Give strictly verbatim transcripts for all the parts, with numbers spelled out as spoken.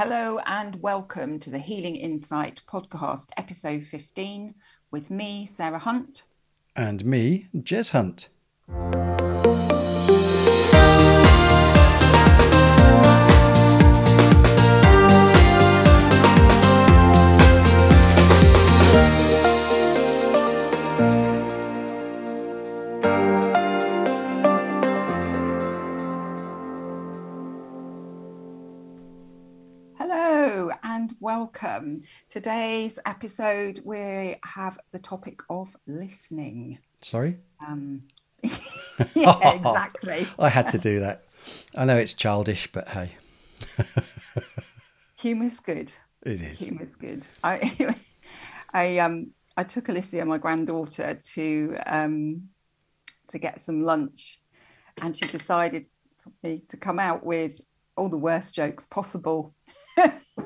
Hello and welcome to the Healing Insight Podcast, episode fifteen, with me, Sarah Hunt. And me, Jez Hunt. Welcome. Today's episode, we have the topic of listening. Sorry? Um, yeah, exactly. I had to do that. I know it's childish, but hey. Humour's good. It is. Humour's good. I, I, um, I took Alicia, my granddaughter, to um, to get some lunch, and she decided to come out with all the worst jokes possible.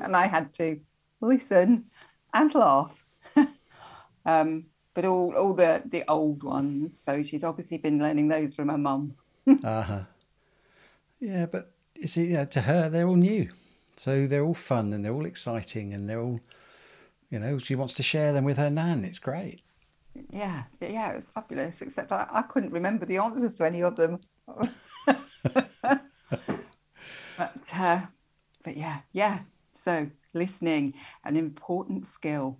And I had to listen and laugh, um, but all, all the, the old ones. So she's obviously been learning those from her mum. uh-huh. Yeah, but you see, yeah, to her, they're all new. So they're all fun and they're all exciting and they're all, you know, she wants to share them with her nan. It's great. Yeah, yeah, it was fabulous, except I, I couldn't remember the answers to any of them. but, uh, but yeah, yeah. So listening, an important skill.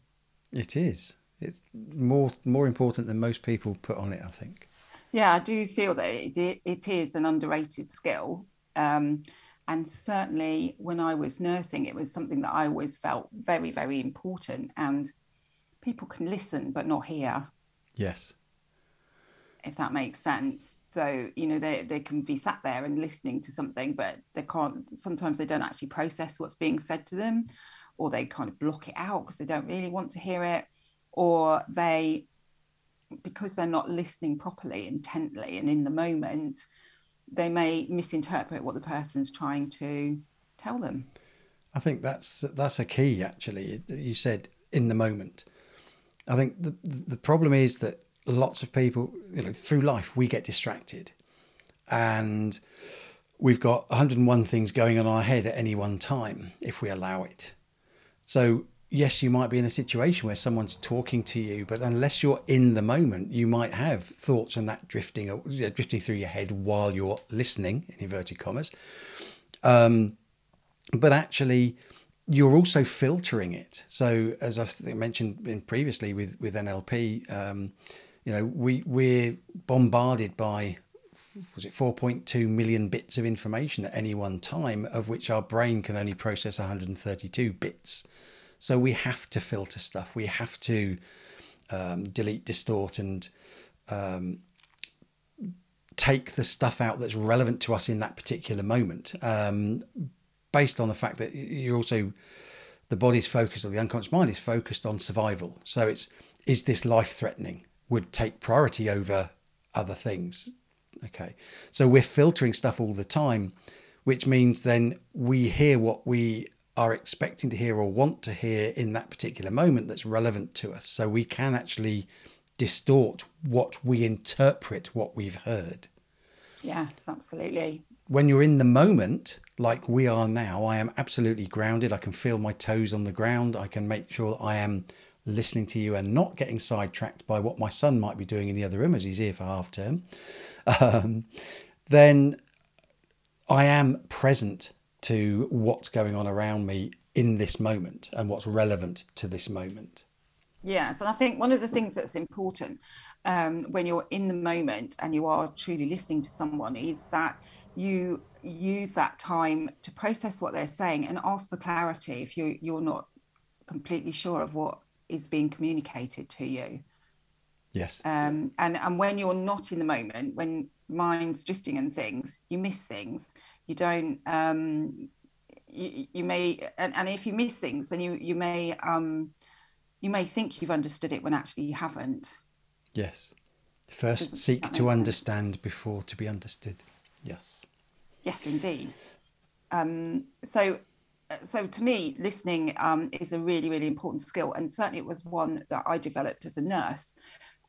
It is. It's more more important than most people put on it, I think. Yeah, I do feel that it, it is an underrated skill. Um, and certainly when I was nursing, it was something that I always felt very, very important. And people can listen but not hear. Yes. If that makes sense. So, you know, they, they can be sat there and listening to something, but they can't, sometimes they don't actually process what's being said to them, or they kind of block it out because they don't really want to hear it, or they, because they're not listening properly, intently, and in the moment, they may misinterpret what the person's trying to tell them. I think that's, that's a key, actually, you said in the moment. I think the the problem is that lots of people, you know, through life, we get distracted and we've got one hundred and one things going on in our head at any one time if we allow it. So, yes, you might be in a situation where someone's talking to you, but unless you're in the moment, you might have thoughts and that drifting, you know, drifting through your head while you're listening, in inverted commas. Um, but actually, you're also filtering it. So, as I think mentioned in previously with, with N L P, um, you know, we, we're bombarded by, was it four point two million bits of information at any one time, of which our brain can only process one hundred thirty-two bits. So we have to filter stuff. We have to um, delete, distort, and um, take the stuff out that's relevant to us in that particular moment, um, based on the fact that you're also, the body's focused, or the unconscious mind is focused on survival. So it's, is this life-threatening? Would take priority over other things. Okay, so we're filtering stuff all the time, which means then we hear what we are expecting to hear or want to hear in that particular moment that's relevant to us. So we can actually distort what we interpret, what we've heard. Yes, absolutely. When you're in the moment, like we are now, I am absolutely grounded. I can feel my toes on the ground. I can make sure that I am listening to you and not getting sidetracked by what my son might be doing in the other room as he's here for half term, um, then I am present to what's going on around me in this moment and what's relevant to this moment. Yes, and I think one of the things that's important um, when you're in the moment and you are truly listening to someone is that you use that time to process what they're saying and ask for clarity if you, you're not completely sure of what is being communicated to you. Yes. Um, and, and when you're not in the moment, when mind's drifting and things, you miss things. You don't, um, you, you may, and, and if you miss things, then you, you may, um, you may think you've understood it when actually you haven't. Yes. First seek to understand before to be understood. Yes. Yes, indeed. Um, so, So to me, listening um, is a really, really important skill. And certainly it was one that I developed as a nurse,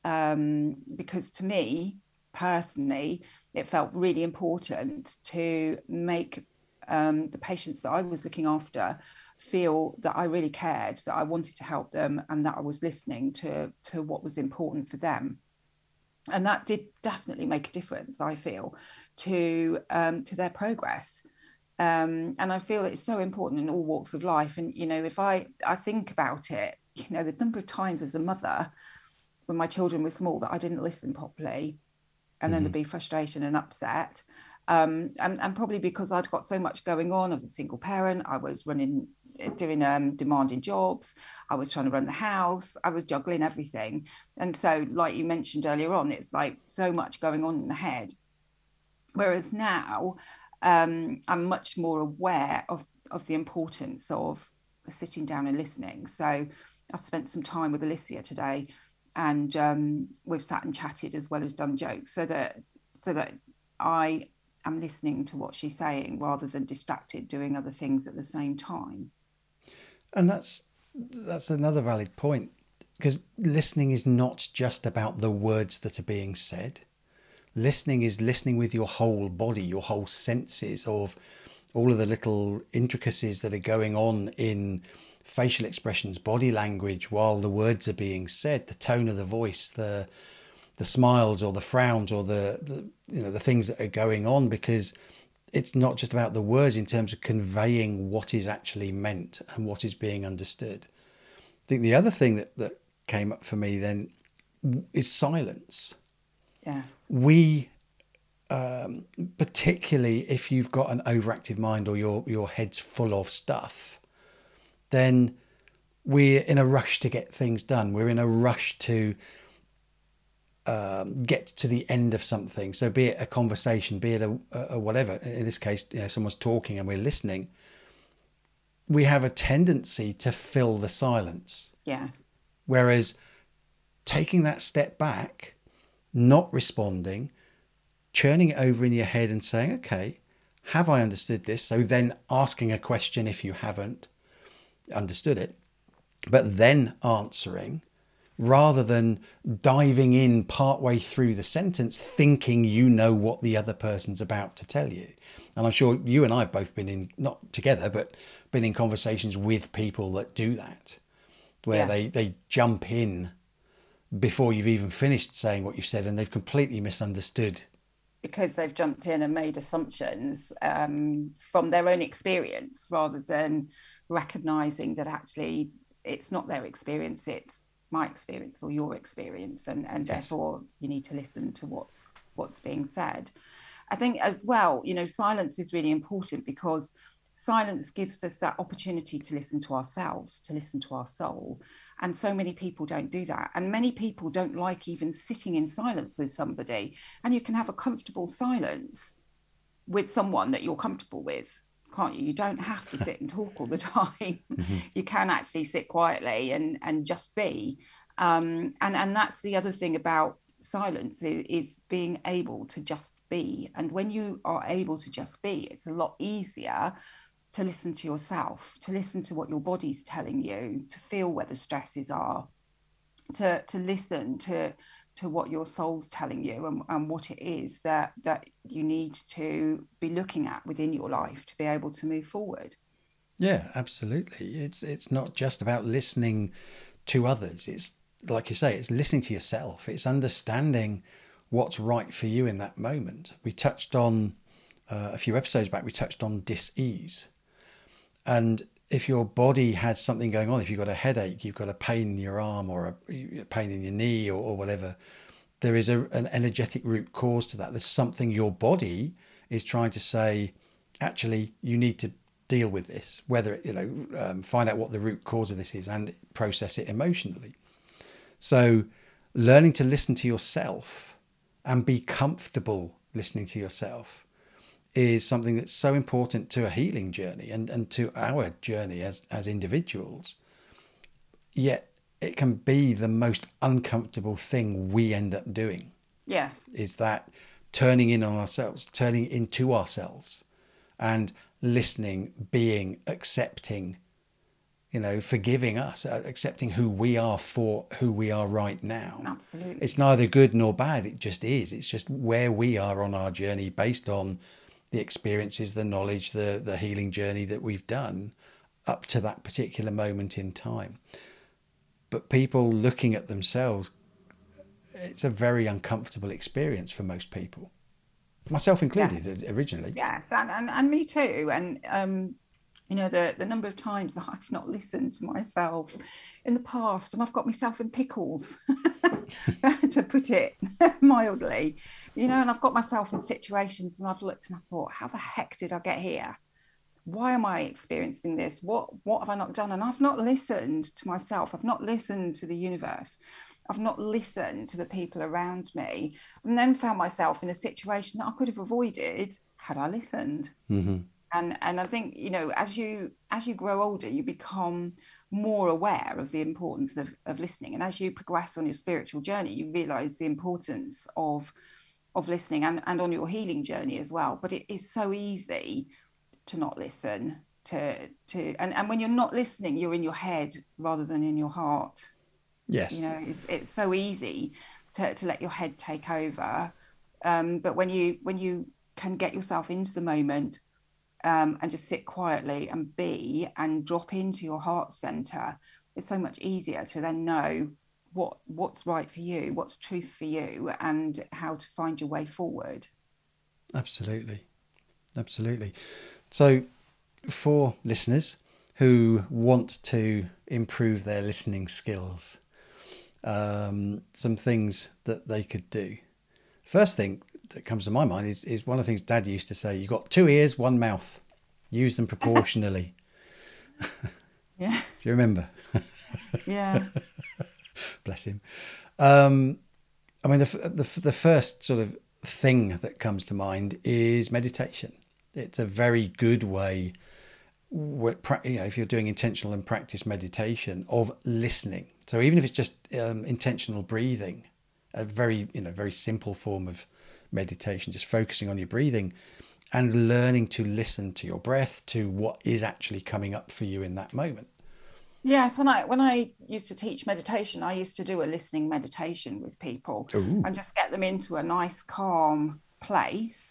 um, because to me, personally, it felt really important to make um, the patients that I was looking after feel that I really cared, that I wanted to help them, and that I was listening to, to what was important for them. And that did definitely make a difference, I feel, to um, to their progress. Um, and I feel it's so important in all walks of life. And, you know, if I, I think about it, you know, the number of times as a mother when my children were small that I didn't listen properly, and mm-hmm. then there'd be frustration and upset. Um, and, and probably because I'd got so much going on. I was a single parent. I was running, doing um, demanding jobs. I was trying to run the house. I was juggling everything. And so, like you mentioned earlier on, it's like so much going on in the head. Whereas now, um, I'm much more aware of, of the importance of sitting down and listening. So I spent some time with Alicia today, and um, we've sat and chatted as well as done jokes, so that so that I... I'm listening to what she's saying rather than distracted doing other things at the same time. And that's that's another valid point, because listening is not just about the words that are being said. Listening is listening with your whole body, your whole senses, of all of the little intricacies that are going on in facial expressions, body language, while the words are being said, the tone of the voice, the the smiles or the frowns or the, the, you know, the things that are going on, because it's not just about the words in terms of conveying what is actually meant and what is being understood. I think the other thing that, that came up for me then is silence. Yes. We, um, particularly if you've got an overactive mind or your, your head's full of stuff, then we're in a rush to get things done. We're in a rush to, Um, get to the end of something. So be it a conversation, be it a, a whatever, in this case, you know, someone's talking and we're listening, we have a tendency to fill the silence. Yes. Whereas taking that step back, not responding, churning it over in your head and saying, okay, have I understood this? So then asking a question if you haven't understood it, but then answering, rather than diving in partway through the sentence thinking you know what the other person's about to tell you. And I'm sure you and I have both been in, not together, but been in conversations with people that do that, where yeah. they, they jump in before you've even finished saying what you've said, and they've completely misunderstood. Because they've jumped in and made assumptions um, from their own experience, rather than recognising that actually it's not their experience, it's my experience or your experience, and and yes. therefore you need to listen to what's what's being said. I think as well, you know, silence is really important, because silence gives us that opportunity to listen to ourselves, to listen to our soul, and so many people don't do that. And many people don't like even sitting in silence with somebody, and you can have a comfortable silence with someone that you're comfortable with, can't you? You don't have to sit and talk all the time. Mm-hmm. You can actually sit quietly and, and just be. Um, and, and that's the other thing about silence, is, is being able to just be. And when you are able to just be, it's a lot easier to listen to yourself, to listen to what your body's telling you, to feel where the stresses are, to, to listen to, to what your soul's telling you, and, and what it is that, that you need to be looking at within your life to be able to move forward. Yeah, absolutely. It's it's not just about listening to others. It's, like you say, it's listening to yourself. It's understanding what's right for you in that moment. We touched on, uh, a few episodes back, we touched on dis-ease. And if your body has something going on, if you've got a headache, you've got a pain in your arm or a pain in your knee or, or whatever, there is a, an energetic root cause to that. There's something your body is trying to say, actually, you need to deal with this, whether, you know, um, find out what the root cause of this is and process it emotionally. So learning to listen to yourself and be comfortable listening to yourself is something that's so important to a healing journey and, and to our journey as, as individuals. Yet it can be the most uncomfortable thing we end up doing. Yes. Is that turning in on ourselves, turning into ourselves and listening, being, accepting, you know, forgiving us, accepting who we are for who we are right now. Absolutely. It's neither good nor bad. It just is. It's just where we are on our journey based on the experiences, the knowledge, the, the healing journey that we've done up to that particular moment in time. But people looking at themselves, it's a very uncomfortable experience for most people, myself included. Yes. Originally. Yes, and, and, and me too. And, um, you know, the, the number of times that I've not listened to myself in the past, and I've got myself in pickles, to put it mildly, you know, and I've got myself in situations and I've looked and I thought, how the heck did I get here? Why am I experiencing this? What, what have I not done? And I've not listened to myself. I've not listened to the universe. I've not listened to the people around me, and then found myself in a situation that I could have avoided had I listened. Mm-hmm. And and I think, you know, as you as you grow older, you become more aware of the importance of, of listening. And as you progress on your spiritual journey, you realise the importance of of listening, and, and on your healing journey as well. But it is so easy to not listen to to and, and when you're not listening, you're in your head rather than in your heart. Yes. You know, it, it's so easy to, to let your head take over. Um, but when you when you can get yourself into the moment, um, and just sit quietly and be and drop into your heart center, it's so much easier to then know what what's right for you, what's truth for you, and how to find your way forward. Absolutely. Absolutely. So for listeners who want to improve their listening skills, Um, some things that they could do. First thing that comes to my mind is, is one of the things Dad used to say: you've got two ears, one mouth, use them proportionally. Yeah. Do you remember? Yeah. Bless him. Um, I mean, the, the the first sort of thing that comes to mind is meditation. It's a very good way, you know, if you're doing intentional and practice meditation, of listening. So even if it's just um, intentional breathing, a very, you know, very simple form of meditation, just focusing on your breathing and learning to listen to your breath, to what is actually coming up for you in that moment. Yes, when I when I used to teach meditation, I used to do a listening meditation with people. Ooh. And just get them into a nice, calm place,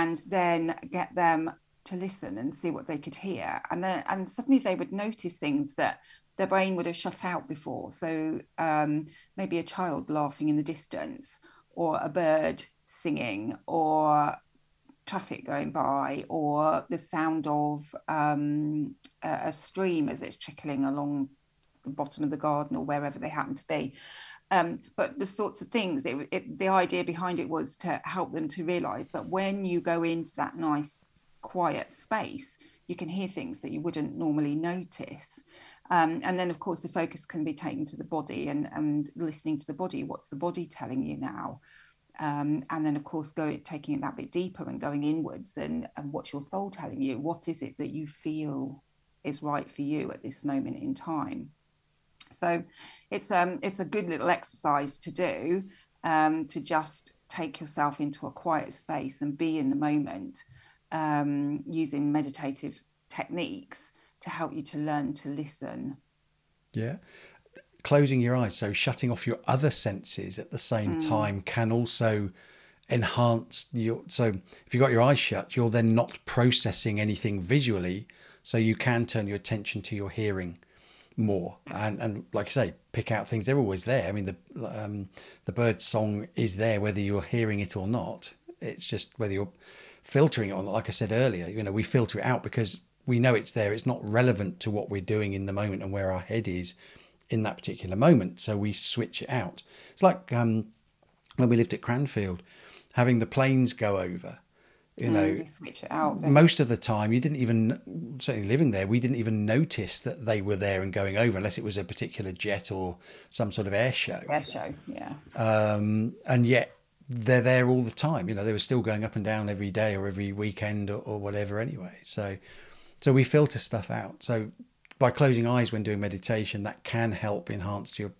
and then get them to listen and see what they could hear. And then and suddenly they would notice things that their brain would have shut out before. So um, maybe a child laughing in the distance, or a bird singing, or traffic going by, or the sound of um, a stream as it's trickling along the bottom of the garden, or wherever they happen to be. Um, but the sorts of things, it, it, the idea behind it was to help them to realise that when you go into that nice quiet space, you can hear things that you wouldn't normally notice. Um, and then, of course, the focus can be taken to the body, and, and listening to the body. What's the body telling you now? Um, and then, of course, go taking it that bit deeper and going inwards, and, and what's your soul telling you? What is it that you feel is right for you at this moment in time? So it's um, it's a good little exercise to do, um, to just take yourself into a quiet space and be in the moment. Um, using meditative techniques to help you to learn to listen. Yeah. Closing your eyes, so shutting off your other senses at the same mm. time, can also enhance your... So if you've got your eyes shut, you're then not processing anything visually, so you can turn your attention to your hearing more. And, and like I say, pick out things. They're always there. I mean, the, um, the bird song is there, whether you're hearing it or not. It's just whether you're filtering it on. Like I said earlier, you know, we filter it out because we know it's there. It's not relevant to what we're doing in the moment and where our head is in that particular moment. So we switch it out. It's like um, when we lived at Cranfield, having the planes go over, you mm, know, you switch it out, don't most you? Of the time you didn't even, certainly living there, we didn't even notice that they were there and going over unless it was a particular jet or some sort of air show. Air show, yeah. Um, and yet, they're there all the time, you know, they were still going up and down every day or every weekend or, or whatever anyway. So, so we filter stuff out. So by closing eyes when doing meditation, that can help enhance your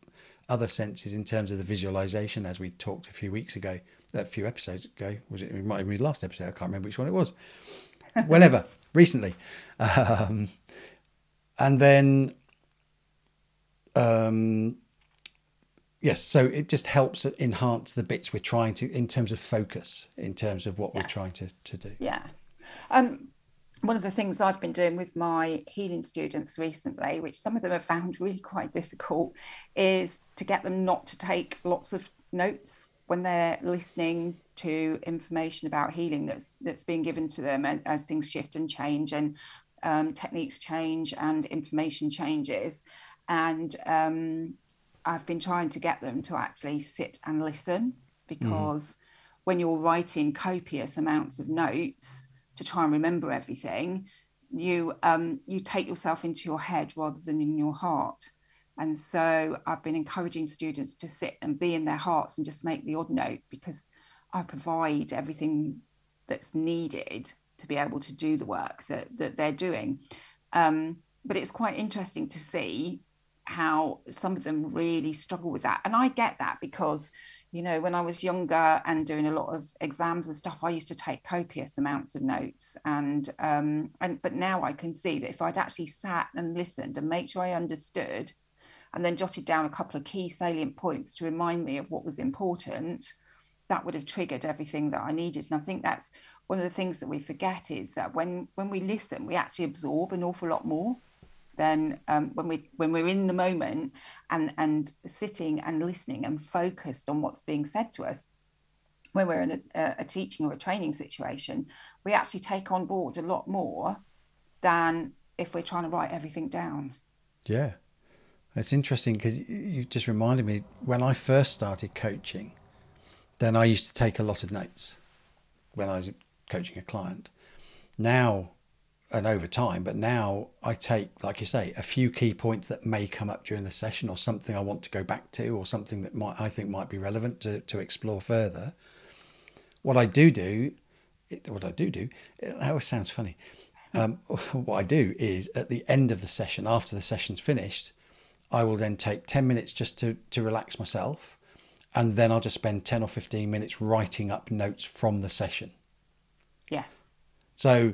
other senses in terms of the visualization, as we talked a few weeks ago, a few episodes ago, was it, it might have been the last episode, I can't remember which one it was, whenever, recently. Um, and then, um, Yes, so it just helps enhance the bits we're trying to, in terms of focus, in terms of what yes. we're trying to, to do. Yes. Um, one of the things I've been doing with my healing students recently, which some of them have found really quite difficult, is to get them not to take lots of notes when they're listening to information about healing that's that's being given to them, and as things shift and change, and um, techniques change and information changes. And um, I've been trying to get them to actually sit and listen, because mm. when you're writing copious amounts of notes to try and remember everything, you um, you take yourself into your head rather than in your heart. And so I've been encouraging students to sit and be in their hearts and just make the odd note, because I provide everything that's needed to be able to do the work that, that they're doing. Um, but it's quite interesting to see how some of them really struggle with that. And I get that, because, you know, when I was younger and doing a lot of exams and stuff, I used to take copious amounts of notes. And um, and but now I can see that if I'd actually sat and listened and make sure I understood, and then jotted down a couple of key salient points to remind me of what was important, that would have triggered everything that I needed. And I think that's one of the things that we forget, is that when when we listen, we actually absorb an awful lot more than um, when we when we're in the moment and and sitting and listening and focused on what's being said to us. When we're in a, a teaching or a training situation, we actually take on board a lot more than if we're trying to write everything down. Yeah, it's interesting, because you just reminded me, when I first started coaching, then I used to take a lot of notes when I was coaching a client. Now, and over time, but now I take, like you say, a few key points that may come up during the session, or something I want to go back to, or something that might I think might be relevant to, to explore further. What I do do, it, what I do do, it always sounds funny. Um, what I do is, at the end of the session, after the session's finished, I will then take ten minutes just to, to relax myself. And then I'll just spend ten or fifteen minutes writing up notes from the session. Yes. So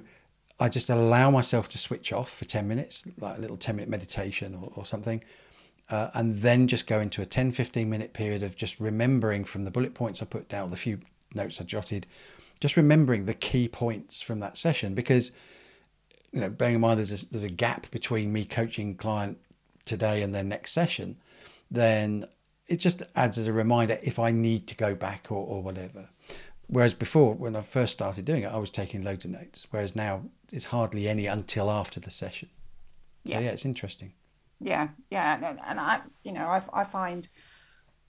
I just allow myself to switch off for ten minutes, like a little ten minute meditation or, or something. Uh, and then just go into a ten, fifteen minute period of just remembering from the bullet points I put down, the few notes I jotted, just remembering the key points from that session. Because, you know, bearing in mind there's a, there's a gap between me coaching client today and their next session, then it just adds as a reminder if I need to go back or, or whatever. Whereas before, when I first started doing it, I was taking loads of notes, whereas now it's hardly any until after the session. So, yeah, yeah it's interesting. Yeah, yeah, and I, you know, I, I find,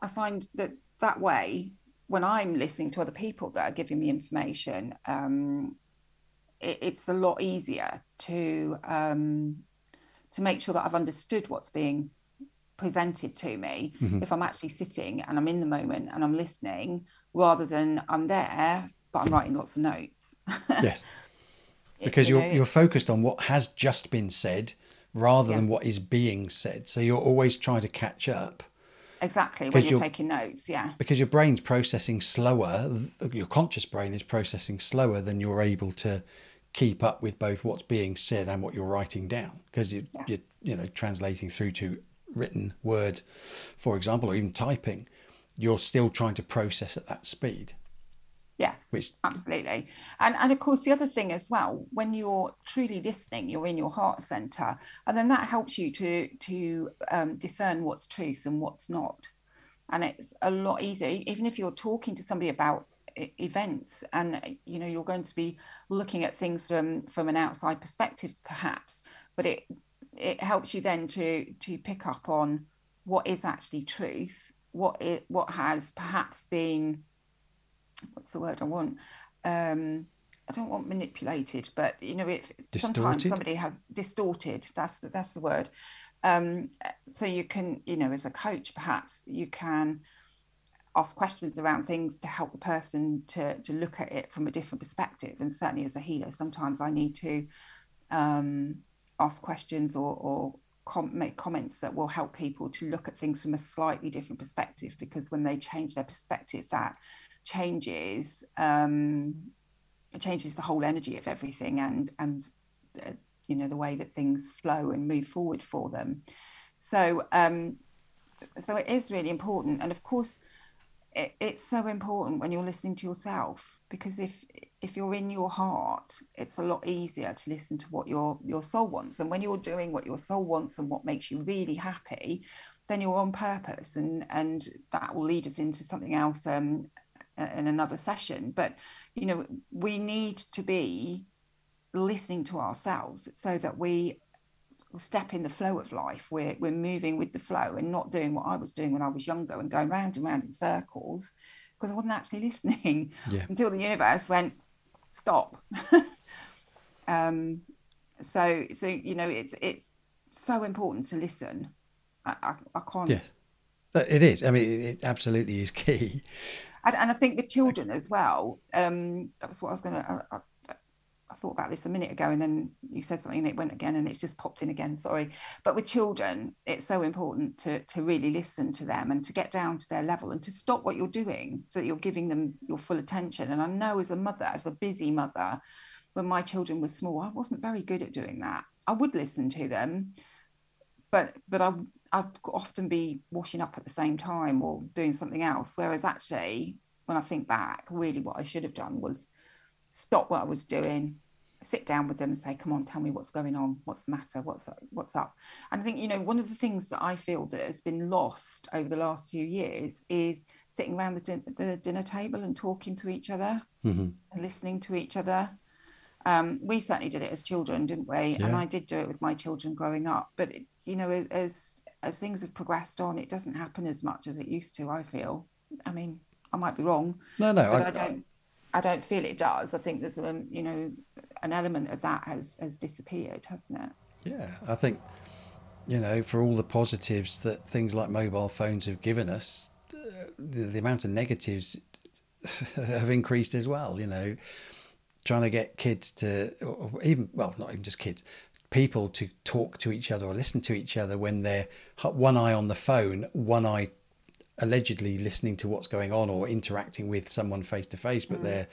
I find that that way when I'm listening to other people that are giving me information, um, it, it's a lot easier to um, to make sure that I've understood what's being presented to me, mm-hmm. if I'm actually sitting and I'm in the moment and I'm listening, rather than I'm there but I'm writing lots of notes. Yes, because you you're know, you're focused on what has just been said, rather yeah. than what is being said. So you're always trying to catch up. Exactly, when you're, you're taking notes, yeah. Because your brain's processing slower, your conscious brain is processing slower than you're able to keep up with both what's being said and what you're writing down, because you yeah. you're you know translating through to written word, for example, or even typing, you're still trying to process at that speed. Yes, which absolutely. And and of course, the other thing as well, when you're truly listening, you're in your heart center, and then that helps you to to um, discern what's truth and what's not. And it's a lot easier, even if you're talking to somebody about events, and you know you're going to be looking at things from from an outside perspective, perhaps, but it it helps you then to to pick up on what is actually truth, what it what has perhaps been, what's the word I want, um I don't want manipulated, but you know, if sometimes somebody has distorted, that's the, that's the word, um so you can, you know, as a coach perhaps you can ask questions around things to help the person to to look at it from a different perspective. And certainly as a healer, sometimes I need to um ask questions or, or com- make comments that will help people to look at things from a slightly different perspective, because when they change their perspective, that changes um, it changes the whole energy of everything, and and uh, you know the way that things flow and move forward for them. So um, so it is really important. And of course, it, it's so important when you're listening to yourself, because if if you're in your heart, it's a lot easier to listen to what your your soul wants. And when you're doing what your soul wants and what makes you really happy, then you're on purpose, and and that will lead us into something else um in another session. But you know, we need to be listening to ourselves so that we step in the flow of life. We're we're moving with the flow and not doing what I was doing when I was younger and going round and round in circles, because I wasn't actually listening yeah. until the universe went stop. um so so you know, it's it's so important to listen. I I, I can't. Yes, it is. I mean, it absolutely is key. And, and I think with children as well, um, that was what I was going to, I, I, I thought about this a minute ago and then you said something and it went again and it's just popped in again, sorry. But with children, it's so important to to really listen to them and to get down to their level and to stop what you're doing so that you're giving them your full attention. And I know as a mother, as a busy mother, when my children were small, I wasn't very good at doing that. I would listen to them, but but I I'd often be washing up at the same time or doing something else. Whereas actually, when I think back, really what I should have done was stop what I was doing, sit down with them and say, come on, tell me what's going on. What's the matter? What's up? What's up? And I think, you know, one of the things that I feel that has been lost over the last few years is sitting around the, din- the dinner table and talking to each other, mm-hmm. and listening to each other. Um, we certainly did it as children, didn't we? Yeah. And I did do it with my children growing up. But, it, you know, as, as as things have progressed on, it doesn't happen as much as it used to, I feel. I mean, I might be wrong. No, no. But I, I don't I don't feel it does. I think there's, um, you know, an element of that has, has disappeared, hasn't it? Yeah, I think, you know, for all the positives that things like mobile phones have given us, the, the amount of negatives have increased as well, you know. Trying to get kids to, or even, well, not even just kids, people to talk to each other or listen to each other when they're one eye on the phone, one eye allegedly listening to what's going on or interacting with someone face to face, but mm. they're,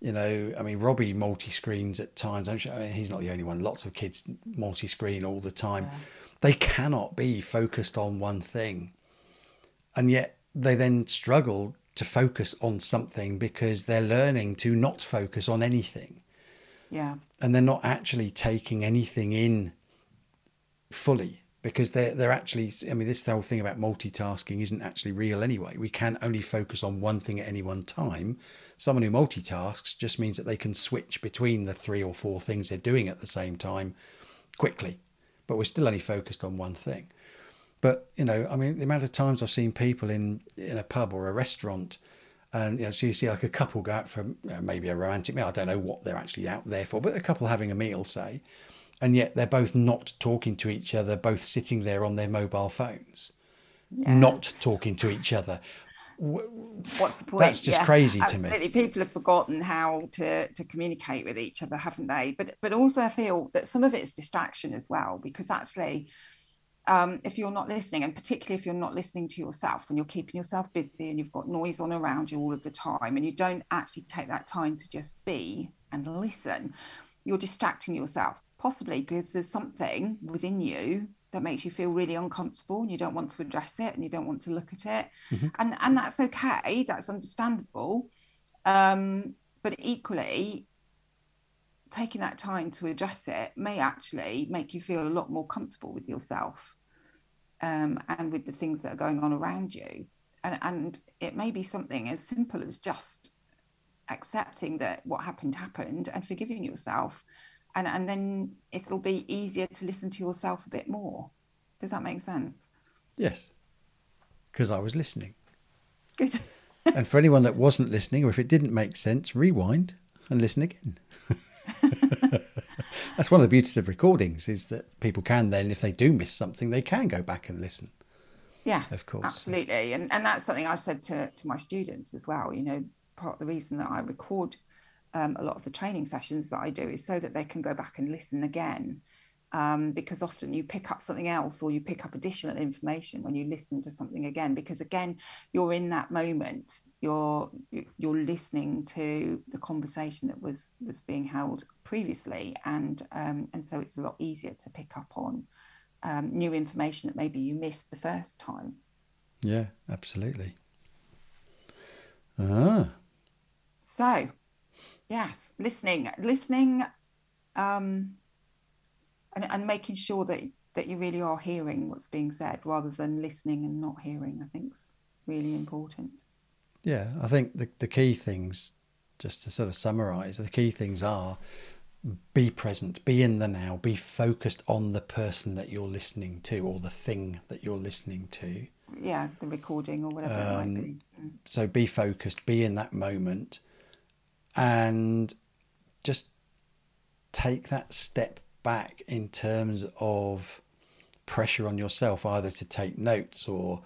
you know, I mean, Robbie multi-screens at times. I'm sure, I mean, he's not the only one. Lots of kids multi-screen all the time. Yeah. They cannot be focused on one thing. And yet they then struggle to focus on something because they're learning to not focus on anything. Yeah. And they're not actually taking anything in fully, because they're, they're actually, I mean, this whole thing about multitasking isn't actually real anyway. We can only focus on one thing at any one time. Someone who multitasks just means that they can switch between the three or four things they're doing at the same time quickly, but we're still only focused on one thing. But, you know, I mean, the amount of times I've seen people in, in a pub or a restaurant, and, you know, so you see like a couple go out for, you know, maybe a romantic meal. I don't know what they're actually out there for, but a couple having a meal, say, and yet they're both not talking to each other, both sitting there on their mobile phones, yeah. not talking to each other. What's the point? That's just yeah, crazy absolutely. To me. People have forgotten how to, to communicate with each other, haven't they? But, but also I feel that some of it is distraction as well, because actually... Um, if you're not listening, and particularly if you're not listening to yourself and you're keeping yourself busy and you've got noise on around you all of the time and you don't actually take that time to just be and listen, you're distracting yourself, possibly because there's something within you that makes you feel really uncomfortable and you don't want to address it and you don't want to look at it. Mm-hmm. And, and that's okay. That's understandable. Um, but equally, taking that time to address it may actually make you feel a lot more comfortable with yourself, um, and with the things that are going on around you. And, and it may be something as simple as just accepting that what happened happened and forgiving yourself. And, and then it'll be easier to listen to yourself a bit more. Does that make sense? Yes, because I was listening. Good. And for anyone that wasn't listening, or if it didn't make sense, rewind and listen again. That's one of the beauties of recordings, is that people can then, if they do miss something, they can go back and listen. Yeah, of course, absolutely. And and that's something I've said to, to my students as well. You know, part of the reason that I record um, a lot of the training sessions that I do is so that they can go back and listen again, um, because often you pick up something else or you pick up additional information when you listen to something again, because again, you're in that moment. You're you're listening to the conversation that was was being held previously, and um, and so it's a lot easier to pick up on um, new information that maybe you missed the first time. Yeah, absolutely. Ah. So, yes, listening, listening, um, and, and making sure that, that you really are hearing what's being said rather than listening and not hearing, I think is really important. Yeah, I think the, the key things, just to sort of summarise, the key things are be present, be in the now, be focused on the person that you're listening to or the thing that you're listening to. Yeah, the recording or whatever um, it might be. So be focused, be in that moment and just take that step back in terms of pressure on yourself, either to take notes or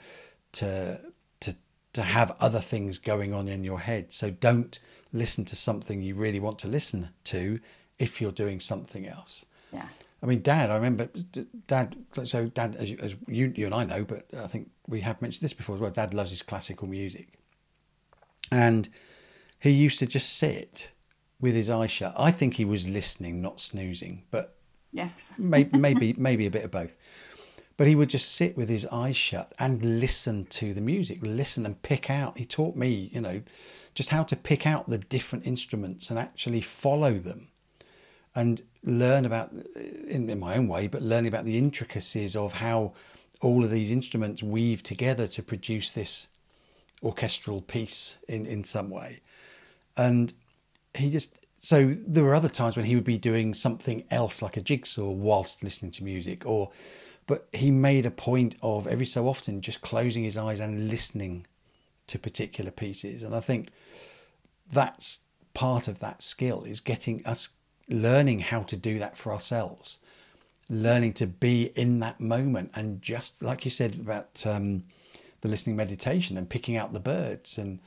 to to to have other things going on in your head. So don't listen to something you really want to listen to if you're doing something else. Yes. I mean, Dad, I remember Dad, so Dad, as you, as you, you and I know, but I think we have mentioned this before as well, Dad loves his classical music. And he used to just sit with his eyes shut. I think he was listening, not snoozing, but yes, maybe, maybe, maybe a bit of both. But he would just sit with his eyes shut and listen to the music, listen and pick out. He taught me, you know, just how to pick out the different instruments and actually follow them. And learn about, in, in my own way, but learn about the intricacies of how all of these instruments weave together to produce this orchestral piece in, in some way. And he just, so there were other times when he would be doing something else like a jigsaw whilst listening to music, or, but he made a point of every so often just closing his eyes and listening to particular pieces. And I think that's part of that skill, is getting us learning how to do that for ourselves, learning to be in that moment. And just like you said about um, the listening meditation and picking out the birds, and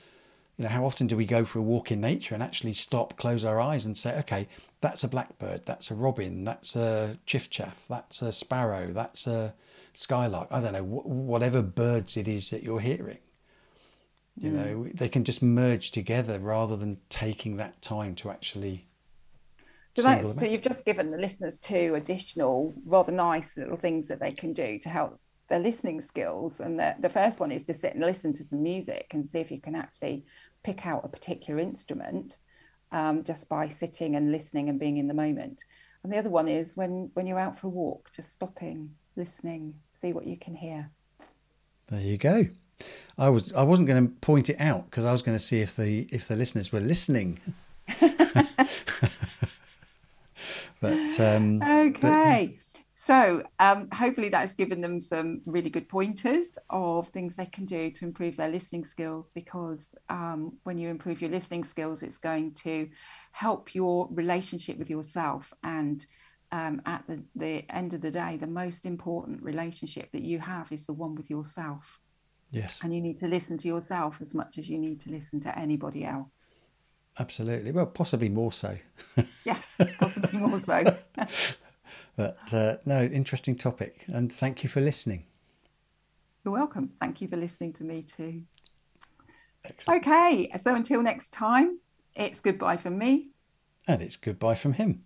you know, how often do we go for a walk in nature and actually stop, close our eyes and say, okay, that's a blackbird, that's a robin, that's a chiff-chaff, that's a sparrow, that's a skylark, I don't know, wh- whatever birds it is that you're hearing. You mm. know, they can just merge together rather than taking that time to actually... So, that's, so you've just given the listeners two additional rather nice little things that they can do to help their listening skills. And the, the first one is to sit and listen to some music and see if you can actually pick out a particular instrument um, just by sitting and listening and being in the moment. And the other one is when, when you're out for a walk, just stopping, listening, see what you can hear. There you go. I was I wasn't going to point it out because I was going to see if the if the listeners were listening. But, um, okay, but, yeah. So um, hopefully that's given them some really good pointers of things they can do to improve their listening skills, because um, when you improve your listening skills, it's going to help your relationship with yourself. And um, at the, the end of the day, the most important relationship that you have is the one with yourself. Yes. And you need to listen to yourself as much as you need to listen to anybody else. Absolutely. Well, possibly more so. Yes, possibly more so. But uh, no, interesting topic. And thank you for listening. You're welcome. Thank you for listening to me too. Excellent. Okay. So until next time, it's goodbye from me. And it's goodbye from him.